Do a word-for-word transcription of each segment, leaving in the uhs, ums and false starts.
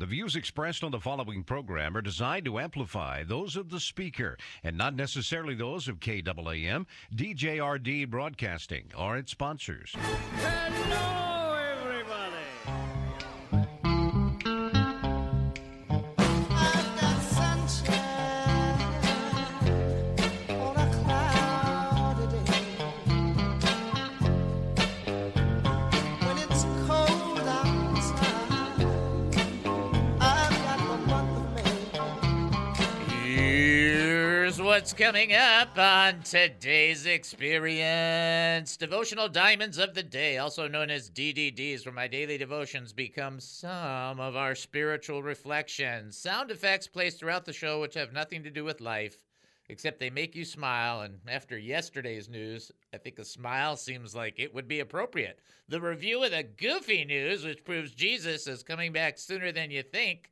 The views expressed on the following program are designed to amplify those of the speaker and not necessarily those of K A A M, D J R D Broadcasting, or its sponsors. Hello, everybody! What's coming up on today's experience? Devotional Diamonds of the Day, also known as D D Ds, where my daily devotions become some of our spiritual reflections. Sound effects placed throughout the show which have nothing to do with life, except they make you smile, and after yesterday's news, I think a smile seems like it would be appropriate. The review of the goofy news, which proves Jesus is coming back sooner than you think.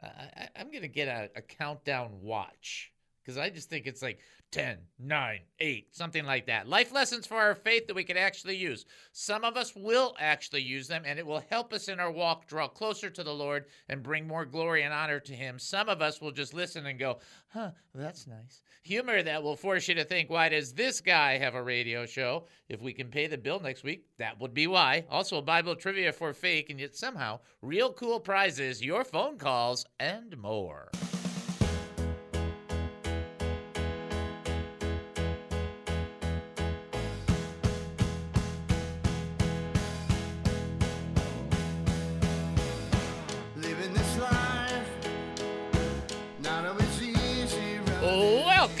Uh, I, I'm going to get a, a countdown watch, because I just think it's like ten, nine, eight, something like that. Life lessons for our faith that we can actually use. Some of us will actually use them, and it will help us in our walk, draw closer to the Lord, and bring more glory and honor to him. Some of us will just listen and go, huh, well, that's nice. Humor that will force you to think, why does this guy have a radio show? If we can pay the bill next week, that would be why. Also, Bible trivia for fake, and yet somehow, real cool prizes, your phone calls, and more.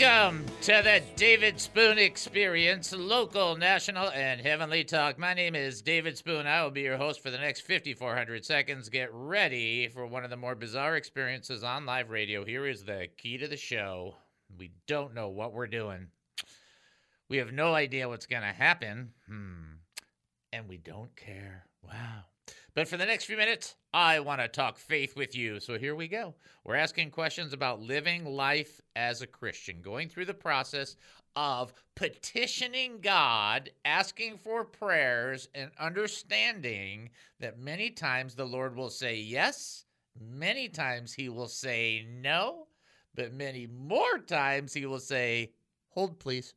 Welcome to the David Spoon Experience, local, national, and heavenly talk. My name is David Spoon. I will be your host for the next fifty-four hundred seconds. Get ready for one of the more bizarre experiences on live radio. Here is the key to the show. We don't know what we're doing. We have no idea what's going to happen. Hmm. And we don't care. Wow. But for the next few minutes, I want to talk faith with you. So here we go. We're asking questions about living life as a Christian, going through the process of petitioning God, asking for prayers, and understanding that many times the Lord will say yes, many times he will say no, but many more times he will say, hold please.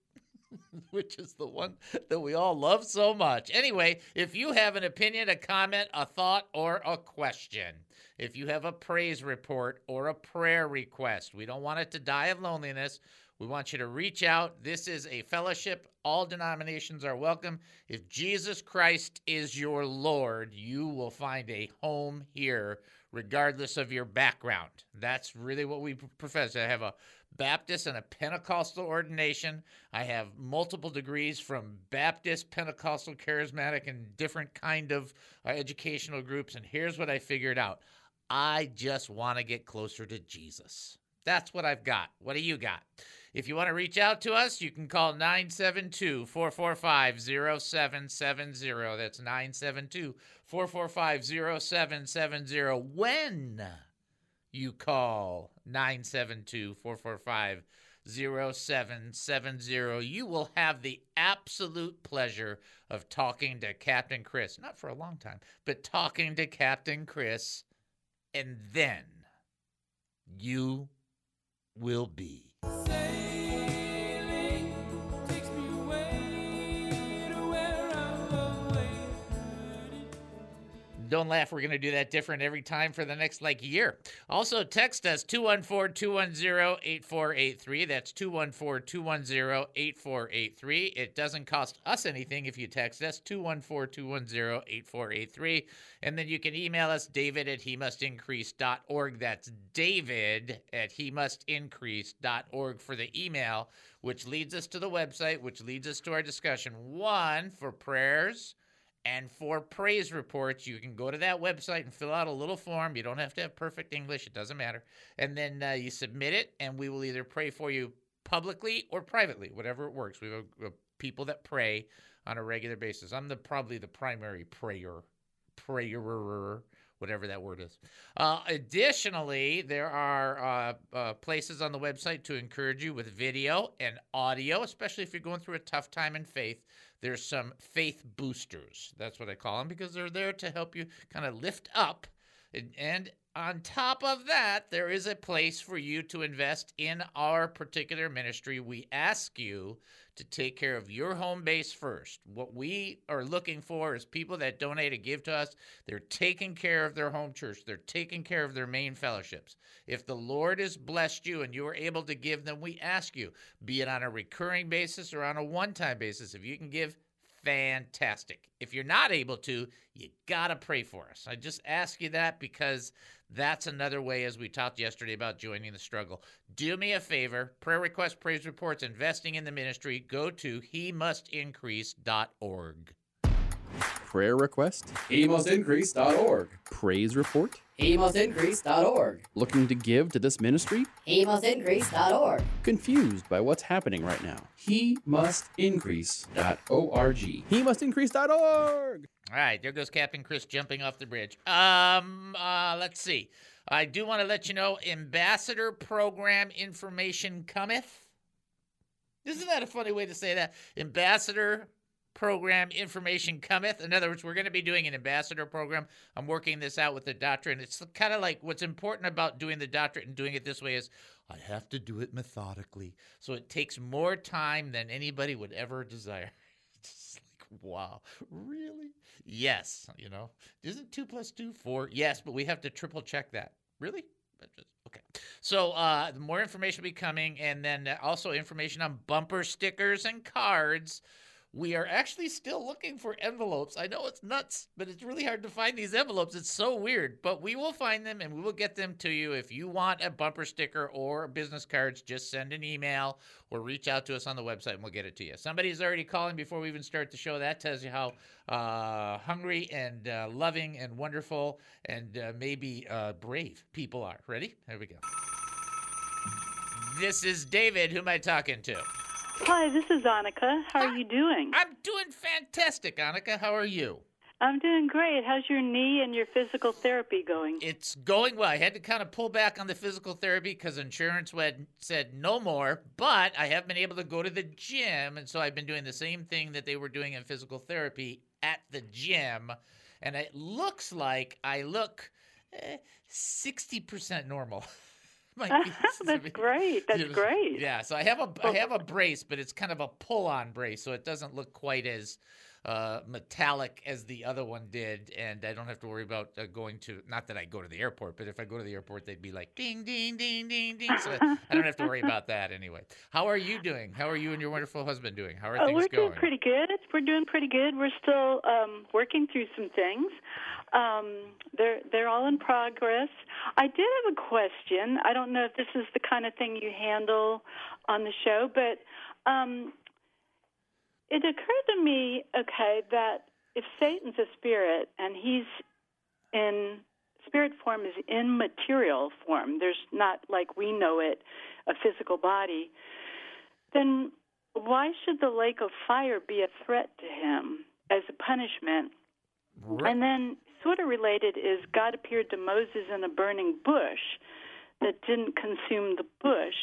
Which is the one that we all love so much. Anyway, if you have an opinion, a comment, a thought, or a question, if you have a praise report or a prayer request, we don't want it to die of loneliness. We want you to reach out. This is a fellowship. All denominations are welcome. If Jesus Christ is your Lord, you will find a home here, regardless of your background. That's really what we profess. I have a Baptist and a Pentecostal ordination. I have multiple degrees from Baptist, Pentecostal, Charismatic, and different kind of uh, educational groups. And here's what I figured out. I just want to get closer to Jesus. That's what I've got. What do you got? If you want to reach out to us, you can call nine seven two, four four five, zero seven seven zero. That's nine seven two, four four five, zero seven seven zero. When you call nine seven two, four four five, zero seven seven zero, you will have the absolute pleasure of talking to Captain Chris. Not for a long time, but talking to Captain Chris. And then you will be sailing takes me away to where I'm going. Don't laugh. We're going to do that different every time for the next, like, year. Also, text us, two one four, two one zero, eight four eight three. That's two one four, two one zero, eight four eight three. It doesn't cost us anything if you text us, two one four, two one zero, eight four eight three. And then you can email us, David at he must increase dot org. That's David at he must increase dot org for the email, which leads us to the website, which leads us to our discussion. One, for prayers. And for praise reports, you can go to that website and fill out a little form. You don't have to have perfect English. It doesn't matter. And then uh, you submit it, and we will either pray for you publicly or privately, whatever it works. We have a, a people that pray on a regular basis. I'm the probably the primary prayer, prayerer, whatever that word is. Uh, additionally, there are uh, uh, places on the website to encourage you with video and audio, especially if you're going through a tough time in faith. There's some faith boosters. That's what I call them because they're there to help you kind of lift up And on top of that, there is a place for you to invest in our particular ministry. We ask you to take care of your home base first. What we are looking for is people that donate and give to us. They're taking care of their home church. They're taking care of their main fellowships. If the Lord has blessed you and you are able to give, then we ask you, be it on a recurring basis or on a one-time basis, if you can give, fantastic. If you're not able to, you got to pray for us. I just ask you that because that's another way, as we talked yesterday, about joining the struggle. Do me a favor, prayer requests, praise reports, investing in the ministry, go to he must increase dot org. Prayer request? he must increase dot org. Praise report? he must increase dot org. Looking to give to this ministry? he must increase dot org. Confused by what's happening right now? he must increase dot org. he must increase dot org. All right, there goes Captain Chris jumping off the bridge. Um, uh, let's see. I do want to let you know, Ambassador Program information cometh. Isn't that a funny way to say that? Ambassador Program information cometh. In other words, we're going to be doing an ambassador program. I'm working this out with the doctorate. It's kind of like what's important about doing the doctorate and doing it this way is I have to do it methodically. So it takes more time than anybody would ever desire. It's just like, wow, really? Yes. You know, isn't two plus two four? Yes, but we have to triple check that. Really? Okay. So uh, more information will be coming. And then also information on bumper stickers and cards. We are actually still looking for envelopes. I know it's nuts, but it's really hard to find these envelopes. It's so weird, but we will find them and we will get them to you. If you want a bumper sticker or business cards, just send an email or reach out to us on the website and we'll get it to you. Somebody's already calling before we even start the show. That tells you how uh, hungry and uh, loving and wonderful and uh, maybe uh, brave people are. Ready? Here we go. This is David. Who am I talking to? Hi, this is Annika. How are Hi. you doing? I'm doing fantastic, Annika. How are you? I'm doing great. How's your knee and your physical therapy going? It's going well. I had to kind of pull back on the physical therapy because insurance went, said no more, but I have been able to go to the gym, and so I've been doing the same thing that they were doing in physical therapy at the gym, and it looks like I look eh, sixty percent normal. Like, that's great. That's you know, great. Yeah. So I have a I have a brace, but it's kind of a pull-on brace, so it doesn't look quite as uh, metallic as the other one did, and I don't have to worry about uh, going to. Not that I go to the airport, but if I go to the airport, they'd be like ding, ding, ding, ding, ding. So I don't have to worry about that anyway. How are you doing? How are you and your wonderful husband doing? How are uh, things we're going? We're doing pretty good. We're doing pretty good. We're still um, working through some things. Um, they're they're all in progress. I did have a question. I don't know if this is the kind of thing you handle on the show, but um, it occurred to me, okay, that if Satan's a spirit and he's in spirit form is in material form, there's not like we know it, a physical body, then why should the lake of fire be a threat to him as a punishment? Right. And then sort of related is God appeared to Moses in a burning bush that didn't consume the bush,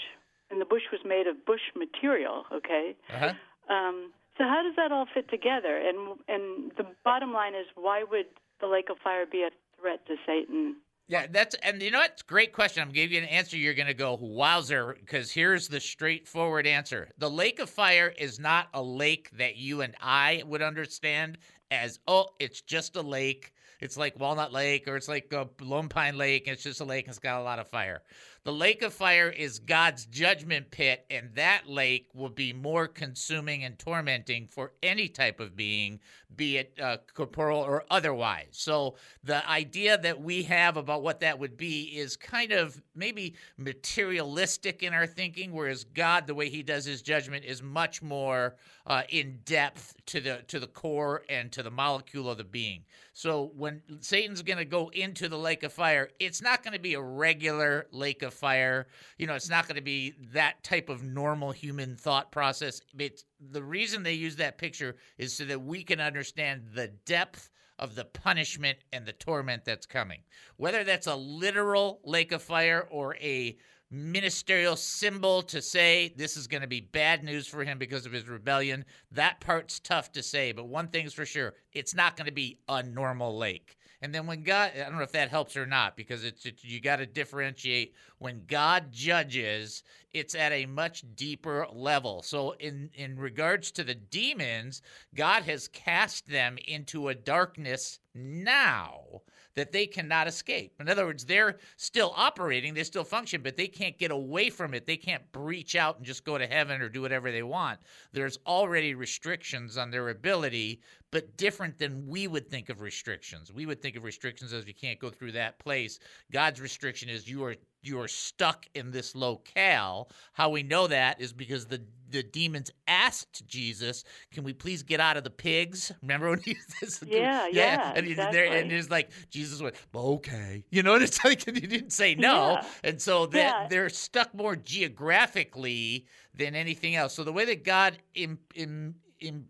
and the bush was made of bush material, okay? Uh-huh. Um, so how does that all fit together? And and the bottom line is, why would the lake of fire be a threat to Satan? Yeah, that's and you know what? Great question. I'm giving you an answer. You're going to go, wowzer, because here's the straightforward answer. The lake of fire is not a lake that you and I would understand as, oh, it's just a lake. It's like Walnut Lake or it's like a Lone Pine Lake. It's just a lake. It's got a lot of fire. The lake of fire is God's judgment pit, and that lake will be more consuming and tormenting for any type of being, be it uh, corporal or otherwise. So the idea that we have about what that would be is kind of maybe materialistic in our thinking, whereas God, the way he does his judgment, is much more uh, in depth to the to the core and to the molecule of the being. So when Satan's going to go into the lake of fire, it's not going to be a regular lake of fire. You know, it's not going to be that type of normal human thought process. It's, the reason they use that picture is so that we can understand the depth of the punishment and the torment that's coming. Whether that's a literal lake of fire or a ministerial symbol to say this is going to be bad news for him because of his rebellion, that part's tough to say. But one thing's for sure, it's not going to be a normal lake. And then when God, I don't know if that helps or not, because it's it, you got to differentiate. When God judges, it's at a much deeper level. So in, in regards to the demons, God has cast them into a darkness now that they cannot escape. In other words, they're still operating, they still function, but they can't get away from it. They can't breach out and just go to heaven or do whatever they want. There's already restrictions on their ability, but different than we would think of restrictions. We would think of restrictions as you can't go through that place. God's restriction is you are you are stuck in this locale. How we know that is because the the demons asked Jesus, "Can we please get out of the pigs?" Remember when he says, "Yeah, yeah,", yeah and, exactly. there, and it's like Jesus went, "Okay," you know, and it's like he didn't say no, yeah. and so that yeah. they're stuck more geographically than anything else. So the way that God in in in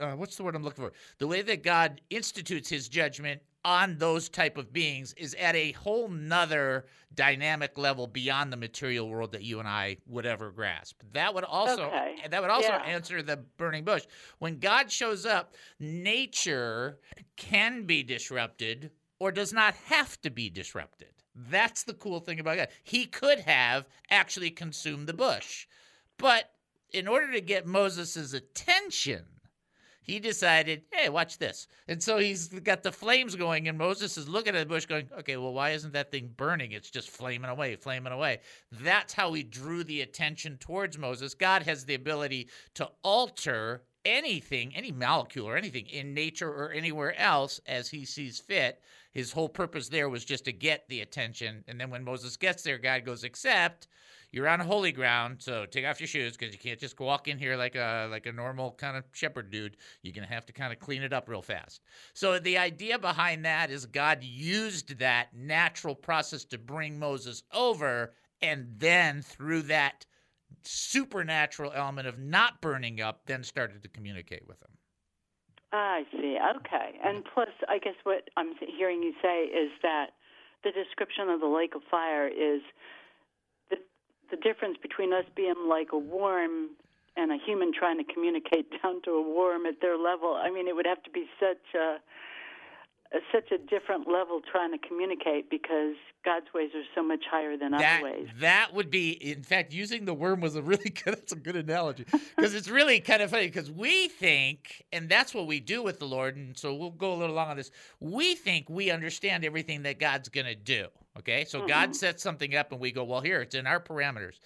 Uh, what's the word I'm looking for? The way that God institutes his judgment on those type of beings is at a whole nother dynamic level beyond the material world that you and I would ever grasp. That would also okay. that would also yeah. answer the burning bush. When God shows up, nature can be disrupted or does not have to be disrupted. That's the cool thing about God. He could have actually consumed the bush. But in order to get Moses' attention, he decided, hey, watch this. And so he's got the flames going, and Moses is looking at the bush going, okay, well, why isn't that thing burning? It's just flaming away, flaming away. That's how he drew the attention towards Moses. God has the ability to alter anything, any molecule or anything in nature or anywhere else as he sees fit. His whole purpose there was just to get the attention. And then when Moses gets there, God goes, except you're on holy ground, so take off your shoes because you can't just walk in here like a like a normal kind of shepherd dude. You're going to have to kind of clean it up real fast. So the idea behind that is God used that natural process to bring Moses over, and then through that supernatural element of not burning up, then started to communicate with him. I see. Okay. And plus, I guess what I'm hearing you say is that the description of the lake of fire is the difference between us being like a worm and a human trying to communicate down to a worm at their level. I mean, it would have to be such a, a such a different level trying to communicate because God's ways are so much higher than that, our ways. That would be, in fact, using the worm was a really good, that's a good analogy because it's really kind of funny because we think, and that's what we do with the Lord, and so we'll go a little long on this, we think we understand everything that God's going to do. Okay, so mm-hmm. God sets something up and we go, well, here, it's in our parameters.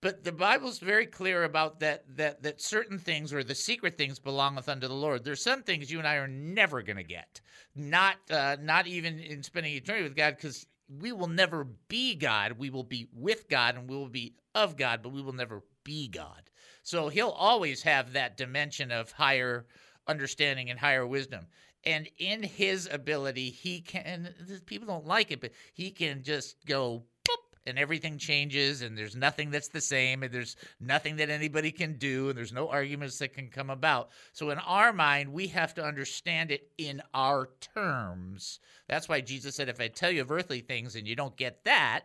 But the Bible's very clear about that that that certain things or the secret things belongeth unto the Lord. There's some things you and I are never going to get, not uh, not even in spending eternity with God, because we will never be God. We will be with God and we will be of God, but we will never be God. So he'll always have that dimension of higher understanding and higher wisdom. And in his ability, he can, and people don't like it, but he can just go, boop, and everything changes, and there's nothing that's the same, and there's nothing that anybody can do, and there's no arguments that can come about. So in our mind, we have to understand it in our terms. That's why Jesus said, if I tell you of earthly things and you don't get that,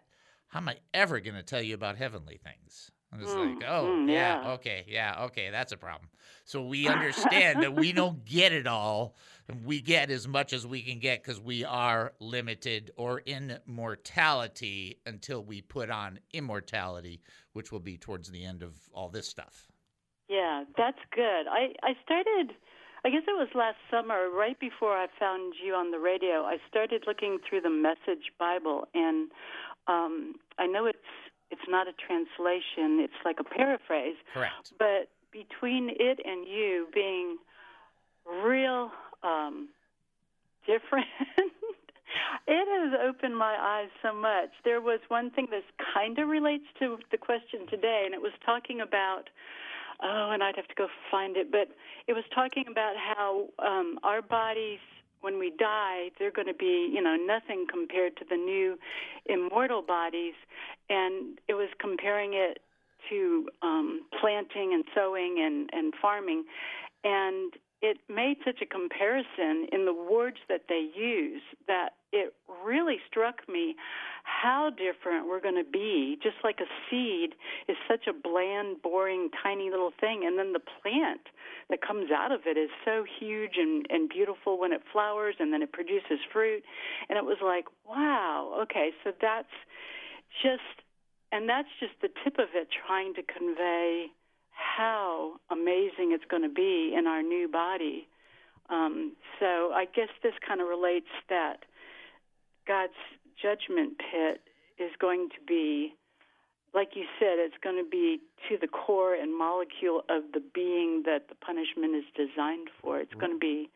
how am I ever going to tell you about heavenly things? I'm just mm, like, oh, mm, yeah, yeah, okay, yeah, okay, that's a problem. So we understand that we don't get it all. We get as much as we can get because we are limited or in mortality until we put on immortality, which will be towards the end of all this stuff. Yeah, that's good. I, I started, I guess it was last summer, right before I found you on the radio, I started looking through the Message Bible, and um, I know it's it's not a translation. It's like a paraphrase. Correct. But between it and you being real um, different, it has opened my eyes so much. There was one thing that kind of relates to the question today, and it was talking about, oh, and I'd have to go find it, but it was talking about how um, our bodies, when we die, they're going to be, you know, nothing compared to the new immortal bodies. And it was comparing it to um, planting and sowing and, and farming. And it made such a comparison in the words that they use that it really struck me how different we're going to be. Just like a seed is such a bland, boring, tiny little thing, and then the plant that comes out of it is so huge and, and beautiful when it flowers, and then it produces fruit. And it was like, wow, okay, so that's just, and that's just the tip of it, trying to convey how amazing it's going to be in our new body. Um, so I guess this kind of relates that God's judgment pit is going to be, like you said, it's going to be to the core and molecule of the being that the punishment is designed for. It's going to be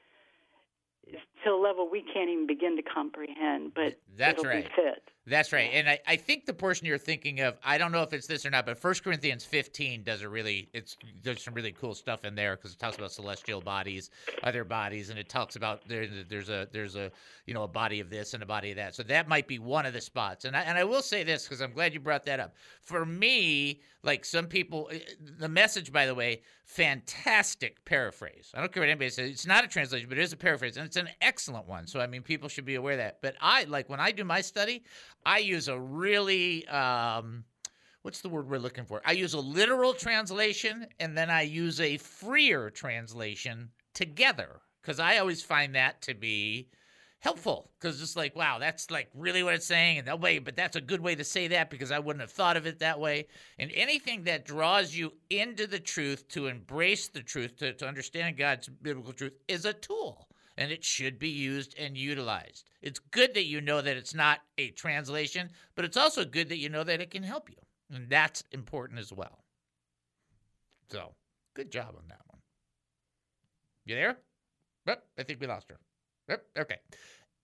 to a level we can't even begin to comprehend, but that's it'll right. be fit. That's right. And I, I think the portion you're thinking of, I don't know if it's this or not, but First Corinthians fifteen does a really, it's there's some really cool stuff in there because it talks about celestial bodies, other bodies, and it talks about there, there's a, there's a, you know, a body of this and a body of that. So that might be one of the spots. And I, and I will say this because I'm glad you brought that up. For me, like some people, the message, by the way, fantastic paraphrase. I don't care what anybody says. It's not a translation, but it is a paraphrase, and it's an excellent one. So, I mean, people should be aware of that. But I, like when I do my study, I use a really, um, what's the word we're looking for? I use a literal translation, and then I use a freer translation together, because I always find that to be helpful, because it's like, wow, that's like really what it's saying, and that way, but that's a good way to say that because I wouldn't have thought of it that way. And anything that draws you into the truth, to embrace the truth, to, to understand God's biblical truth is a tool. And it should be used and utilized. It's good that you know that it's not a translation, but it's also good that you know that it can help you. And that's important as well. So, good job on that one. You there? Oh, I think we lost her. Oh, okay.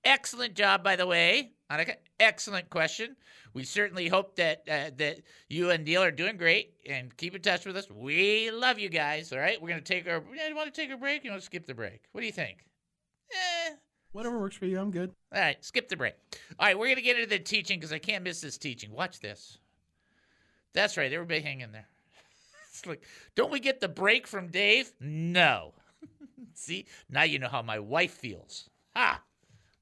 Excellent job, by the way, Annika. Excellent question. We certainly hope that uh, that you and Neil are doing great, and keep in touch with us. We love you guys, all right? We're going to take our – you want to take a break? You want to skip the break? What do you think? Eh. Whatever works for you, I'm good. All right, skip the break. All right, we're going to get into the teaching because I can't miss this teaching. Watch this. That's right, everybody hang in there. It's like, don't we get the break from Dave? No. See, now you know how my wife feels. Ha!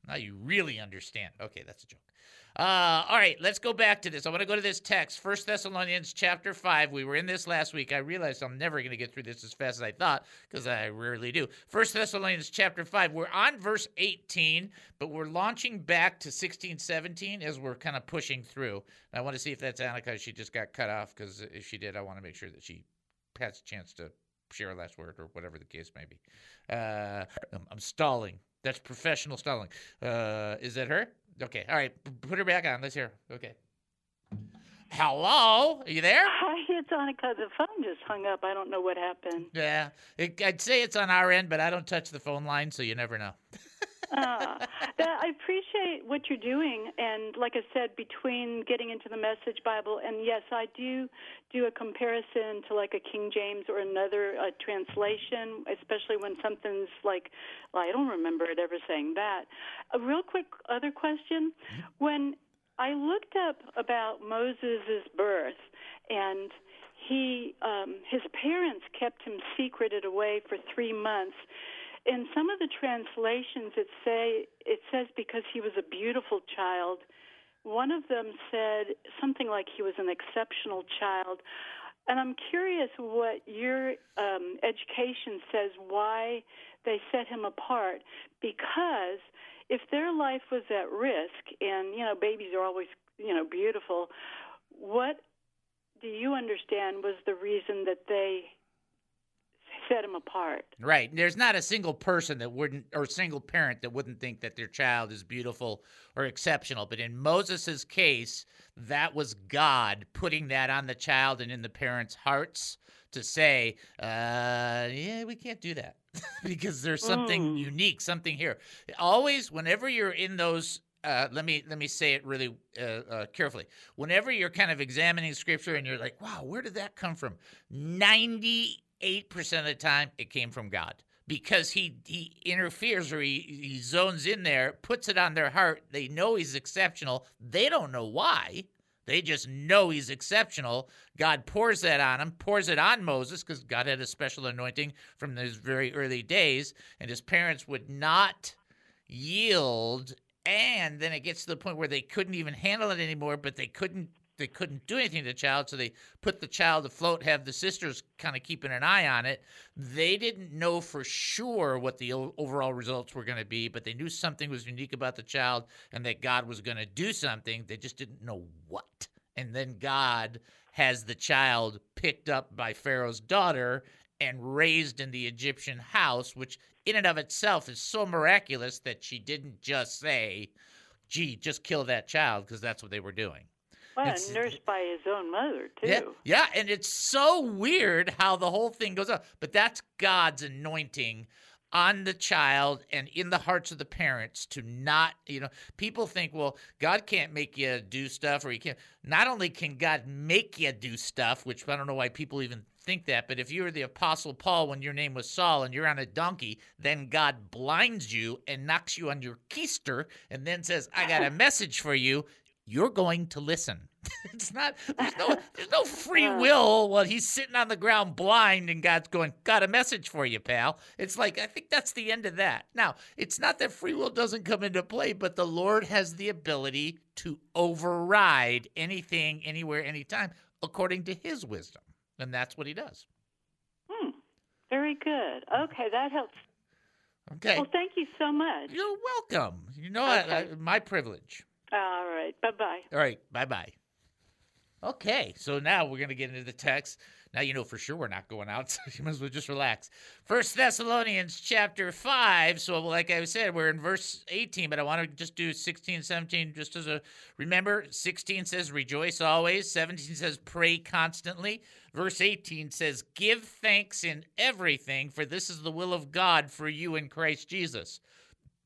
Now you really understand. Okay, that's a joke. Uh, all right, let's go back to this. I want to go to this text, First Thessalonians chapter five. We were in this last week. I realized I'm never going to get through this as fast as I thought because I rarely do. First Thessalonians chapter five. We're on verse eighteen, but we're launching back to sixteen, seventeen as we're kind of pushing through. And I want to see if that's Annika. She just got cut off because if she did, I want to make sure that she has a chance to share a last word or whatever the case may be. Uh, I'm stalling. That's professional stalling. Uh, is that her? Okay. All right. Put her back on. Let's hear her. Okay. Hello? Are you there? Hi, it's Annika. The phone just hung up. I don't know what happened. Yeah. It, I'd say it's on our end, but I don't touch the phone line, so you never know. uh, that, I appreciate what you're doing. And like I said, between getting into the Message Bible, and yes, I do do a comparison to like a King James or another uh, translation, especially when something's like, well, I don't remember it ever saying that. A real quick other question. When I looked up about Moses' birth, and he um, his parents kept him secreted away for three months, in some of the translations, it say it says because he was a beautiful child. One of them said something like he was an exceptional child. And I'm curious what your um, education says why they set him apart, because if their life was at risk, and, you know, babies are always, you know, beautiful, what do you understand was the reason that they set them apart? Right. There's not a single person that wouldn't, or single parent that wouldn't think that their child is beautiful or exceptional. But in Moses's case, that was God putting that on the child and in the parents' hearts to say, uh, yeah, we can't do that because there's something mm. unique, something here. Always, whenever you're in those, Uh, let me let me say it really uh, uh, carefully. Whenever you're kind of examining Scripture and you're like, wow, where did that come from? ninety-eight percent of the time, it came from God, because he he interferes, or he, he zones in there, puts it on their heart. They know he's exceptional. They don't know why, They just know he's exceptional. God pours that on him, pours it on Moses, because God had a special anointing from his very early days, and his parents would not yield. And then it gets to the point where they couldn't even handle it anymore, but they couldn't they couldn't do anything to the child, so they put the child afloat, have the sisters kind of keeping an eye on it. They didn't know for sure what the overall results were going to be, but they knew something was unique about the child and that God was going to do something. They just didn't know what. And then God has the child picked up by Pharaoh's daughter and raised in the Egyptian house, which in and of itself is so miraculous that she didn't just say, gee, just kill that child, because that's what they were doing. Well, it's, and nursed by his own mother, too. Yeah, yeah, and it's so weird how the whole thing goes on. But that's God's anointing on the child and in the hearts of the parents to not, you know, people think, well, God can't make you do stuff, or he can't. Not only can God make you do stuff, which I don't know why people even think that, but if you were the Apostle Paul when your name was Saul and you're on a donkey, then God blinds you and knocks you on your keister and then says, I got a message for you. You're going to listen. It's not, there's no, there's no free will while he's sitting on the ground blind and God's going, got a message for you, pal. It's like, I think that's the end of that. Now, it's not that free will doesn't come into play, but the Lord has the ability to override anything, anywhere, anytime, according to his wisdom. And that's what he does. Hmm. Very good. Okay, that helps. Okay. Well, thank you so much. You're welcome. You know, okay. I, I, my privilege. All right. Bye-bye. All right. Bye-bye. Okay. So now we're going to get into the text. Now you know for sure we're not going out, so you might as well just relax. First Thessalonians chapter five. So like I said, we're in verse eighteen, but I want to just do sixteen, seventeen just as a remember. sixteen says, rejoice always. seventeen says, pray constantly. Verse eighteen says, give thanks in everything, for this is the will of God for you in Christ Jesus.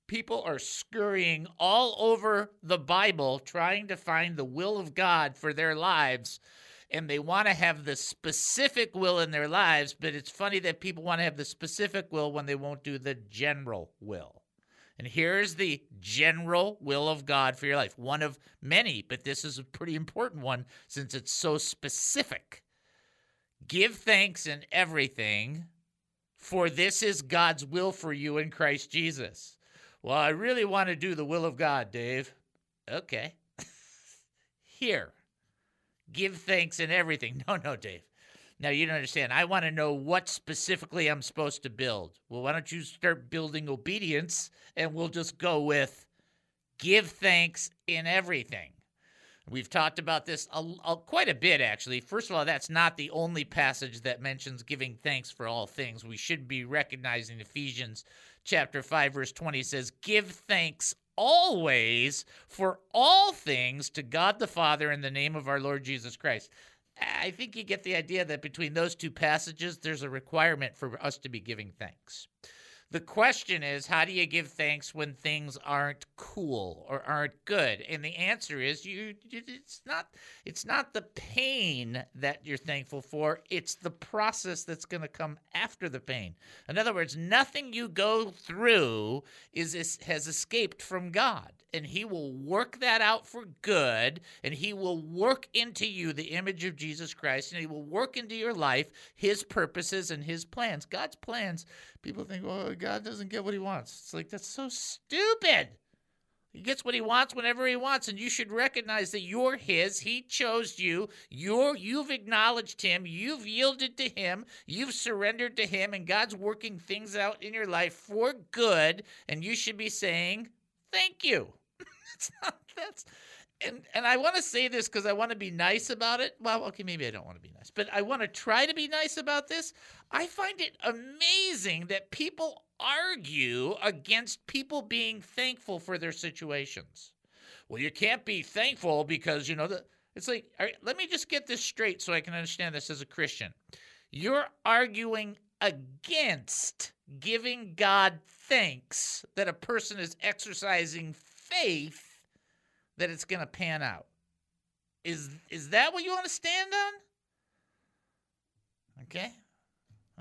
People are scurrying all over the Bible trying to find the will of God for their lives, and they want to have the specific will in their lives, but it's funny that people want to have the specific will when they won't do the general will. And here's the general will of God for your life, one of many, but this is a pretty important one since it's so specific. Give thanks in everything, for this is God's will for you in Christ Jesus. Well, I really want to do the will of God, Dave. Okay. Here. Give thanks in everything. No, no, Dave. Now, you don't understand. I want to know what specifically I'm supposed to build. Well, why don't you start building obedience, and we'll just go with give thanks in everything. We've talked about this a, a, quite a bit, actually. First of all, that's not the only passage that mentions giving thanks for all things. We should be recognizing Ephesians chapter five, verse twenty says, give thanks always for all things to God the Father in the name of our Lord Jesus Christ. I think you get the idea that between those two passages, there's a requirement for us to be giving thanks. The question is, how do you give thanks when things aren't cool or aren't good? And the answer is, you it's not it's not the pain that you're thankful for. It's the process that's going to come after the pain. In other words, nothing you go through is, is has escaped from God. And he will work that out for good, and he will work into you the image of Jesus Christ, and he will work into your life his purposes and his plans. God's plans, people think, well, God doesn't get what he wants. It's like, that's so stupid. He gets what he wants whenever he wants, and you should recognize that you're his. He chose you. You're, you've acknowledged him. You've yielded to him. You've surrendered to him, and God's working things out in your life for good, and you should be saying, thank you. It's not, that's, and, and I want to say this because I want to be nice about it. Well, okay, maybe I don't want to be nice, but I want to try to be nice about this. I find it amazing that people argue against people being thankful for their situations. Well, you can't be thankful because, you know, the, it's like, all right, let me just get this straight so I can understand this as a Christian. You're arguing against giving God thanks that a person is exercising faith that it's going to pan out. Is is that what you want to stand on? Okay.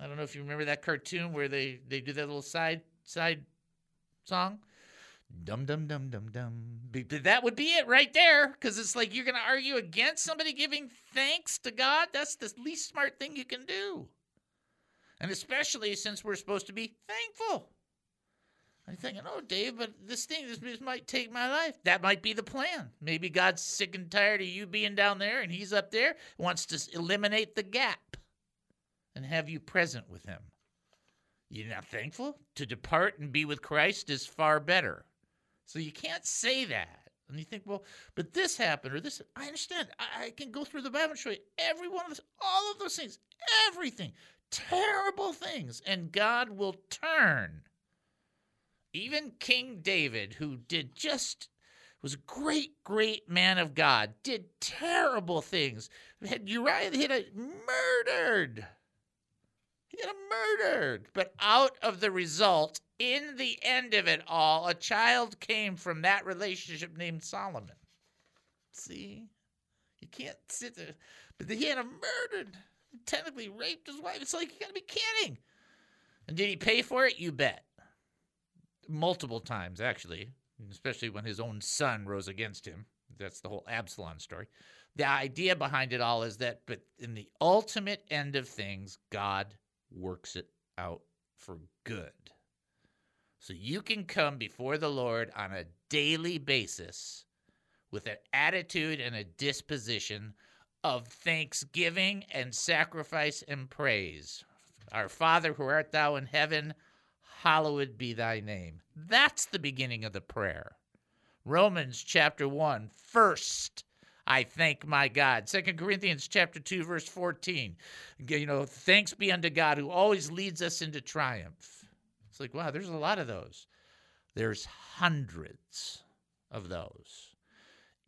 I don't know if you remember that cartoon where they, they do that little side side song. Dum, dum, dum, dum, dum. That would be it right there, because it's like you're going to argue against somebody giving thanks to God. That's the least smart thing you can do. And especially since we're supposed to be thankful. I'm thinking, oh, Dave, but this thing, this, this might take my life. That might be the plan. Maybe God's sick and tired of you being down there, and he's up there, wants to eliminate the gap and have you present with him. You're not thankful? To depart and be with Christ is far better. So you can't say that. And you think, well, but this happened, or this, I understand. I, I can go through the Bible and show you every one of those, all of those things, everything, terrible things, and God will turn. Even King David, who did just, was a great, great man of God, did terrible things. Had Uriah hit a, murdered. He had a murdered. But out of the result, in the end of it all, a child came from that relationship named Solomon. See? You can't sit there. But he had a murdered, technically raped his wife. It's like, you gotta be kidding. And did he pay for it? You bet. Multiple times, actually, especially when his own son rose against him. That's the whole Absalom story. The idea behind it all is that, but in the ultimate end of things, God works it out for good. So you can come before the Lord on a daily basis with an attitude and a disposition of thanksgiving and sacrifice and praise. Our Father who art thou in heaven, hallowed be thy name. That's the beginning of the prayer. Romans chapter one, first, I thank my God. Second Corinthians chapter two, verse fourteen. You know, thanks be unto God who always leads us into triumph. It's like, wow, there's a lot of those. There's hundreds of those.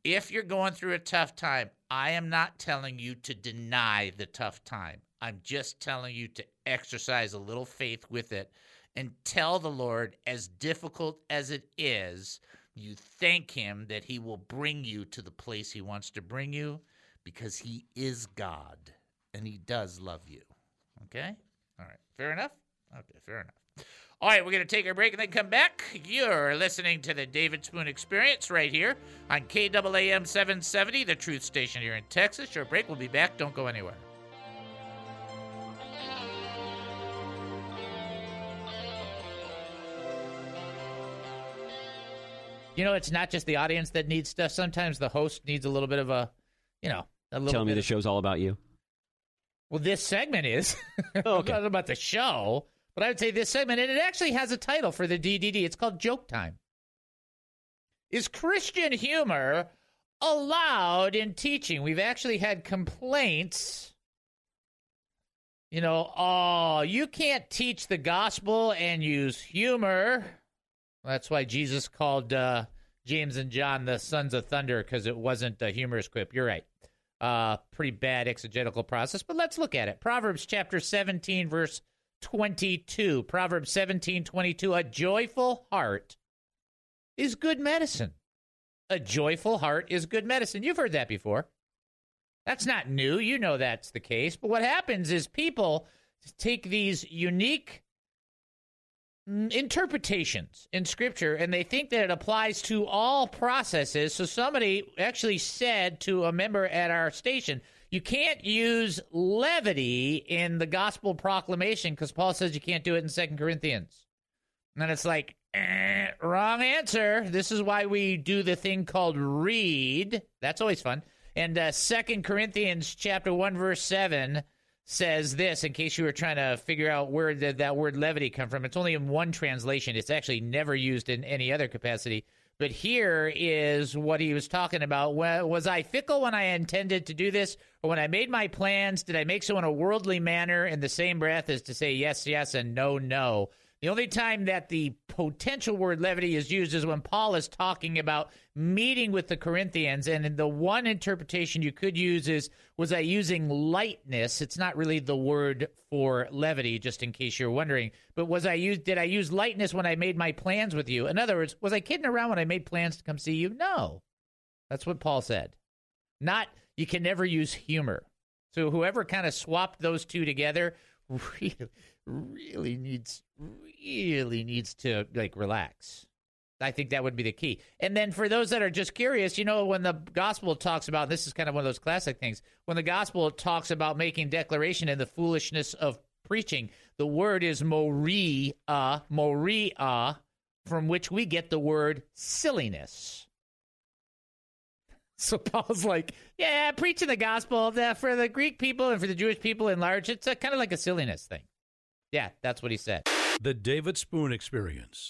If you're going through a tough time, I am not telling you to deny the tough time. I'm just telling you to exercise a little faith with it. And tell the Lord, as difficult as it is, you thank him that he will bring you to the place he wants to bring you, because he is God and he does love you. Okay? All right. Fair enough? Okay, fair enough. All right, we're going to take a break and then come back. You're listening to the David Spoon Experience right here on K A A M seven seventy, the Truth Station here in Texas. Short break. We'll be back. Don't go anywhere. You know, it's not just the audience that needs stuff. Sometimes the host needs a little bit of a, you know, a little Tell me bit the of... show's all about you. Well, this segment is. Oh, okay. Not about the show, but I would say this segment, and it actually has a title for the D D D. It's called Joke Time. Is Christian humor allowed in teaching? We've actually had complaints. You know, oh, you can't teach the gospel and use humor. That's why Jesus called uh, James and John the sons of thunder, because it wasn't a humorous quip. You're right. Uh, pretty bad exegetical process, but let's look at it. Proverbs chapter seventeen, verse twenty-two. Proverbs seventeen, twenty-two. A joyful heart is good medicine. A joyful heart is good medicine. You've heard that before. That's not new. You know that's the case. But what happens is people take these unique interpretations in Scripture, and they think that it applies to all processes. So somebody actually said to a member at our station, you can't use levity in the gospel proclamation because Paul says you can't do it in Second Corinthians. And it's like, eh, wrong answer. This is why we do the thing called read. That's always fun. And uh, Second Corinthians chapter one, verse seven says this, in case you were trying to figure out where the, that word levity come from. It's only in one translation. It's actually never used in any other capacity. But here is what he was talking about. Was I fickle when I intended to do this? Or when I made my plans, did I make so in a worldly manner in the same breath as to say yes, yes, and no, no? The only time that the potential word levity is used is when Paul is talking about meeting with the Corinthians. And the one interpretation you could use is, was I using lightness? It's not really the word for levity, just in case you're wondering. But was I used, did I use lightness when I made my plans with you? In other words, was I kidding around when I made plans to come see you? No. That's what Paul said. Not, you can never use humor. So whoever kind of swapped those two together really, really needs really needs to like relax. I think that would be the key. And then for those that are just curious, you know, when the gospel talks about, this is kind of one of those classic things, when the gospel talks about making declaration in the foolishness of preaching, the word is moria, moria, from which we get the word silliness. So Paul's like, yeah, preaching the gospel for the Greek people and for the Jewish people in large, it's a, kind of like a silliness thing. Yeah, that's what he said. The David Spoon Experience.